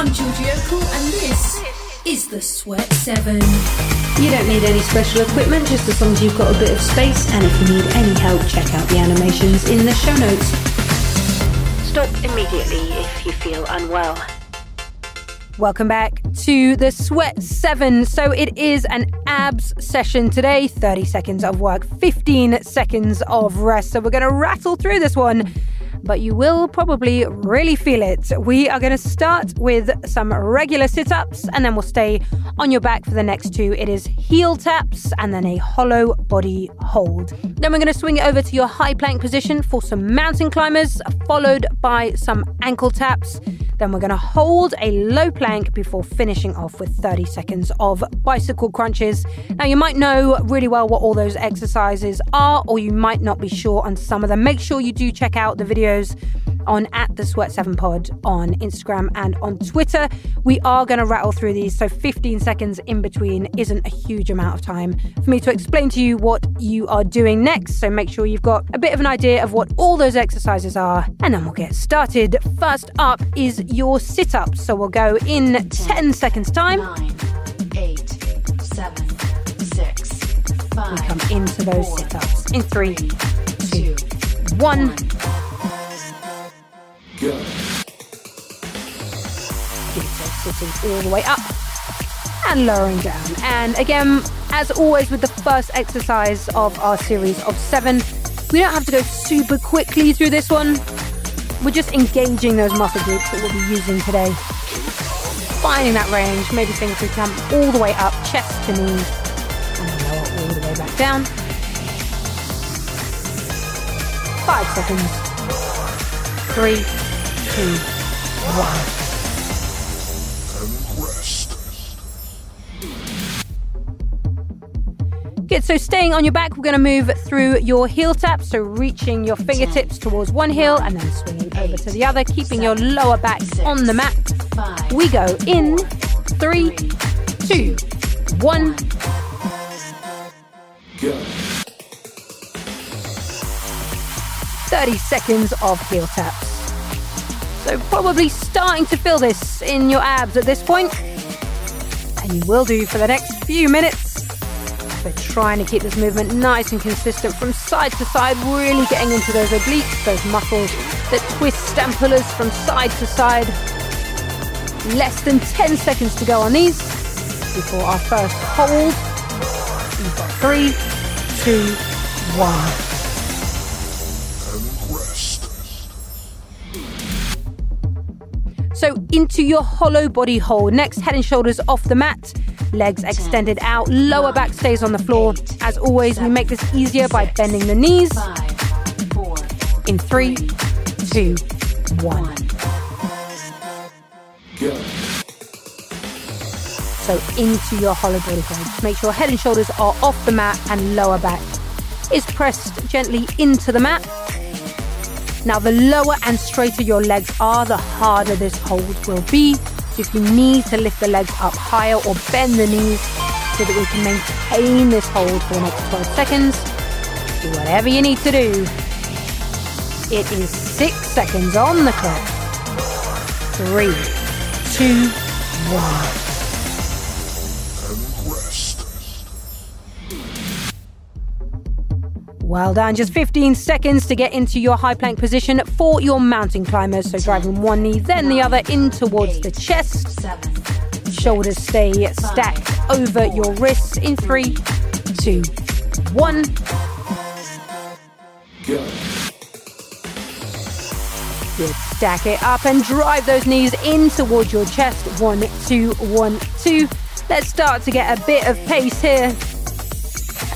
I'm Georgie Okell and this is The Sweat 7. You don't need any special equipment, just as long as you've got a bit of space, and if you need any help, check out the animations in the show notes. Stop immediately if you feel unwell. Welcome back to The Sweat 7. So it is an abs session today, 30 seconds of work, 15 seconds of rest. So we're going to rattle through this one, but you will probably really feel it. We are going to start with some regular sit-ups, and then we'll stay on your back for the next two. It is heel taps and then a hollow body hold. Then we're going to swing it over to your high plank position for some mountain climbers, followed by some ankle taps. Then we're going to hold a low plank before finishing off with 30 seconds of bicycle crunches. Now, you might know really well what all those exercises are, or you might not be sure on some of them. Make sure you do check out the videos on @The Sweat 7 Pod on Instagram and on Twitter. We are going to rattle through these, so 15 seconds in between isn't a huge amount of time for me to explain to you what you are doing next, so make sure you've got a bit of an idea of what all those exercises are, and then we'll get started. First up is your sit-ups, so we'll go in 10 seconds time. 9, 8, 7, 6, 5, we come into those 4, sit-ups in 3, 2, 1. Go. Sitting all the way up and lowering down. And again, as always with the first exercise of our series of 7, we don't have to go super quickly through this one. We're just engaging those muscle groups that we'll be using today. Finding that range, maybe seeing if we come all the way up, chest to knees, and lower all the way back down. 5 seconds. 3, 2, 1. Good, so staying on your back, we're going to move through your heel taps, so reaching your fingertips towards one heel and then swinging over to the other, keeping your lower back on the mat. We go in 3, 2, 1. Go. 30 seconds of heel taps. So probably starting to feel this in your abs at this point, and you will do for the next few minutes. So trying to keep this movement nice and consistent from side to side, really getting into those obliques, those muscles that twist and pull us from side to side. Less than 10 seconds to go on these before our first hold. You've got 3, 2, 1. So into your hollow body hold. Next, head and shoulders off the mat, legs extended out, lower back stays on the floor. As always, we make this easier by bending the knees. In 3, 2, 1. Go. So into your hollow body hold. Make sure head and shoulders are off the mat and lower back is pressed gently into the mat. Now, the lower and straighter your legs are, the harder this hold will be. So if you need to lift the legs up higher or bend the knees so that we can maintain this hold for the next 12 seconds, do whatever you need to do. It is 6 seconds on the clock. 3, 2, 1. Well done. Just 15 seconds to get into your high plank position for your mountain climbers. So driving one knee, then the other in towards the chest. Shoulders stay stacked over your wrists in 3, 2, 1. Go. Good. Stack it up and drive those knees in towards your chest. 1, 2, 1, 2. Let's start to get a bit of pace here.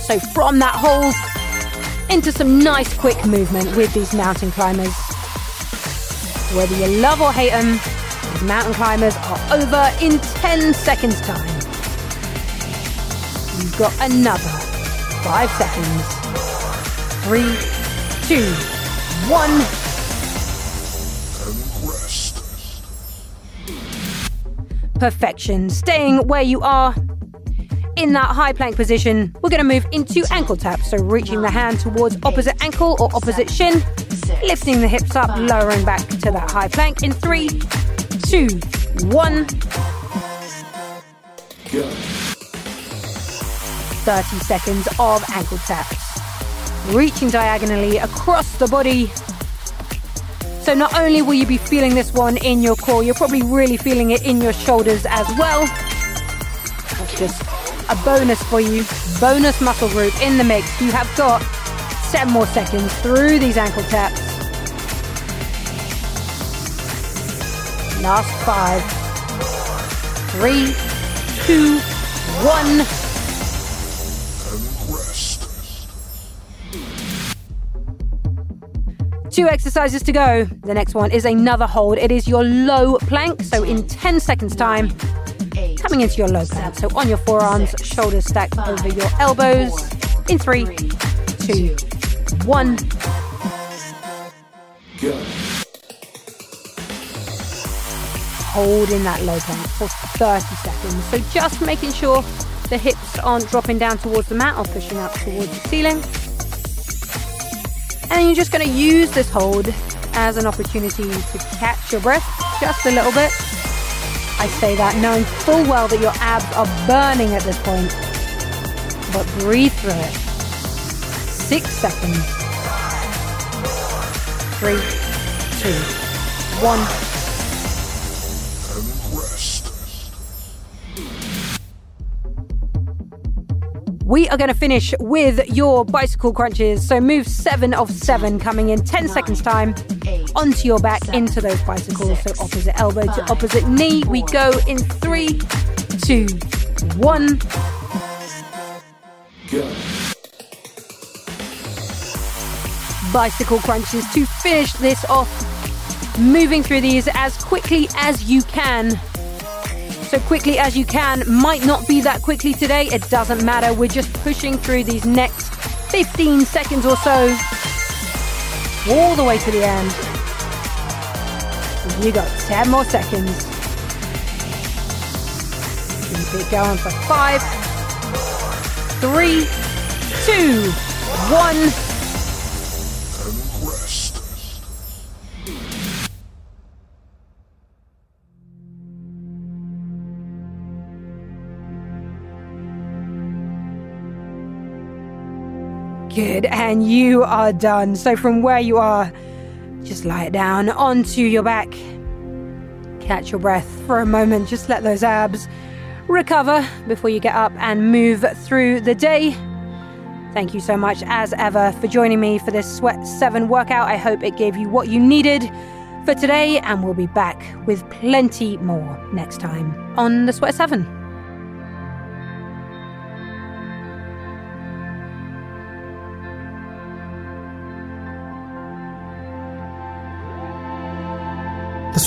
So from that hold into some nice quick movement with these mountain climbers. Whether you love or hate them, these mountain climbers are over in 10 seconds time. You've got another 5 seconds. 3, 2, 1. And rest. Perfection. Staying where you are in that high plank position, we're going to move into ankle taps. So reaching the hand towards opposite ankle or opposite shin, lifting the hips up, lowering back to that high plank in 3, 2, 1. Go. 30 seconds of ankle taps. Reaching diagonally across the body. So not only will you be feeling this one in your core, you're probably really feeling it in your shoulders as well. That's just a bonus for you. Bonus muscle group in the mix. You have got 7 more seconds through these ankle taps. Last 5. 3, 2, 1. Rest. 2 exercises to go. The next one is another hold. It is your low plank. So in 10 seconds time, coming into your low plank. So on your forearms, shoulders stacked over your elbows. In 3, 2, 1. Go. Hold in that low plank for 30 seconds. So just making sure the hips aren't dropping down towards the mat or pushing up towards the ceiling. And you're just going to use this hold as an opportunity to catch your breath just a little bit. I say that knowing full well that your abs are burning at this point. But breathe through it. 6 seconds. 3, 2, 1. And rest. We are going to finish with your bicycle crunches. So move 7 of 7 coming in 10 seconds time onto your back into those bicycles. So opposite elbow to opposite knee. We go in 3, 2, 1. Go. Bicycle crunches to finish this off. Moving through these as quickly as you can. So quickly as you can might not be that quickly today. It doesn't matter. We're just pushing through these next 15 seconds or so, all the way to the end. You got 10 more seconds. Keep it going for 5, 3, 2, 1. And rest. Good, and you are done. So from where you are, just lie it down onto your back. Catch your breath for a moment. Just let those abs recover before you get up and move through the day. Thank you so much, as ever, for joining me for this Sweat 7 workout. I hope it gave you what you needed for today, and we'll be back with plenty more next time on the Sweat 7. The